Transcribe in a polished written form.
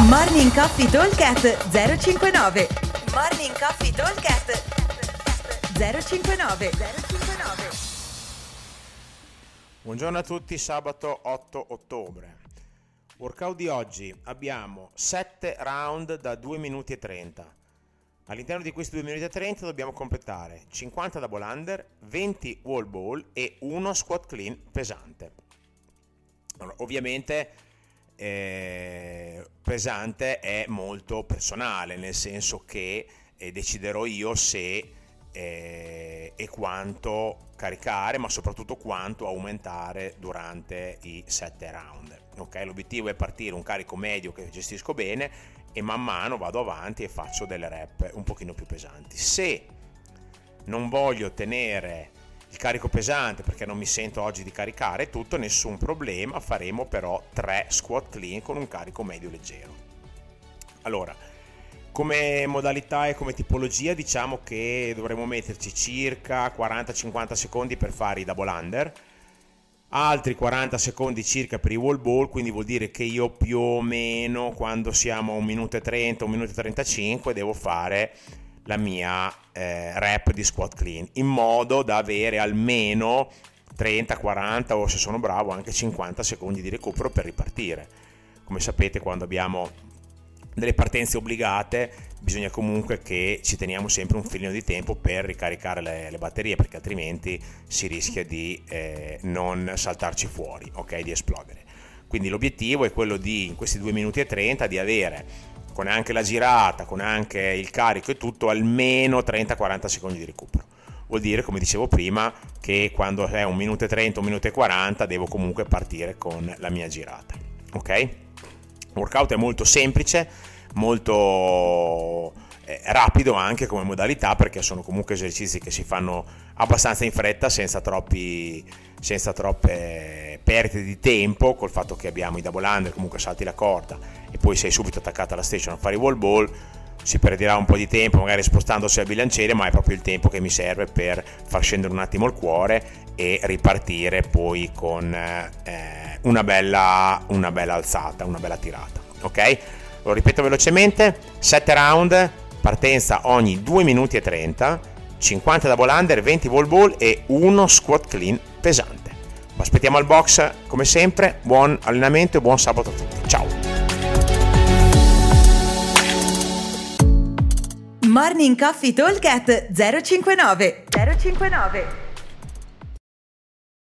Morning Coffee Talkcast 059. Morning Coffee Talkcast 059. Buongiorno a tutti, sabato 8 ottobre. Workout di oggi: abbiamo 7 round da 2 minuti e 30. All'interno di questi 2 minuti e 30 dobbiamo completare 50 double under, 20 wall ball e 1 squat clean pesante. Allora, ovviamente pesante è molto personale, nel senso che deciderò io se e quanto caricare, ma soprattutto quanto aumentare durante i 7 round. Okay? L'obiettivo è partire un carico medio che gestisco bene e man mano vado avanti e faccio delle rep un pochino più pesanti. Se non voglio tenere il carico pesante perché non mi sento oggi di caricare tutto, nessun problema, faremo però 3 squat clean con un carico medio leggero. Allora, come modalità e come tipologia diciamo che dovremo metterci circa 40-50 secondi per fare i double under, altri 40 secondi circa per i wall ball, quindi vuol dire che io più o meno quando siamo a 1 minuto e 30, 1 minuto e 35 devo fare la mia rep di squat clean, in modo da avere almeno 30, 40 o, se sono bravo, anche 50 secondi di recupero per ripartire. Come sapete, quando abbiamo delle partenze obbligate bisogna comunque che ci teniamo sempre un filino di tempo per ricaricare le batterie, perché altrimenti si rischia di non saltarci fuori, ok, di esplodere. Quindi l'obiettivo è quello di, in questi 2 minuti e 30, di avere, con anche la girata, con anche il carico e tutto, almeno 30-40 secondi di recupero. Vuol dire, come dicevo prima, che quando è 1 minuto e 30, 1 minuto e 40 devo comunque partire con la mia girata. Ok? Il workout è molto semplice, molto rapido anche come modalità, perché sono comunque esercizi che si fanno abbastanza in fretta, senza troppe perdite di tempo, col fatto che abbiamo i double under, comunque salti la corda e poi sei subito attaccata alla station a fare i wall ball. Si perderà un po' di tempo magari spostandosi al bilanciere, ma è proprio il tempo che mi serve per far scendere un attimo il cuore e ripartire poi con una bella alzata, una bella tirata. Ok? Lo ripeto velocemente: 7 round, partenza ogni 2 minuti e 30, 50 double under, 20 wall ball e 1 squat clean pesante. Vi aspettiamo al box come sempre, buon allenamento e buon sabato a tutti, ciao! Morning Coffee Talk at 059.